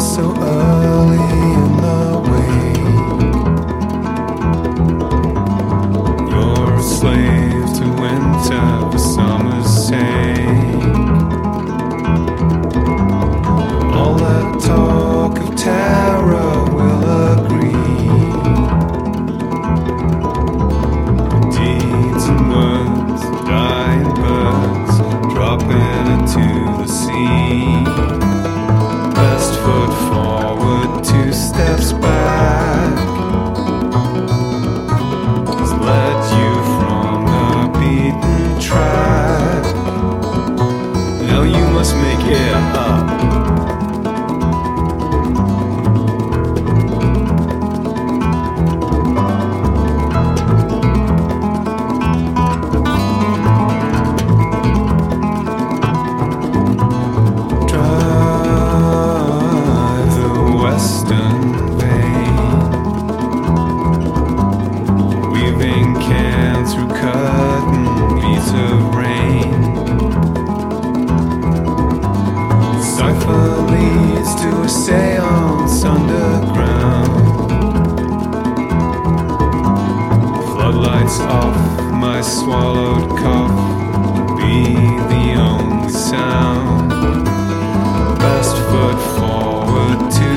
so early in the wake. You're a slave to winter for summer's sake. All that talk of terror will agree. Deeds and words, dying birds, dropping into the sea. Foot forward, 2 steps back has led you from the beaten track. Now you must make it up.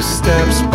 Steps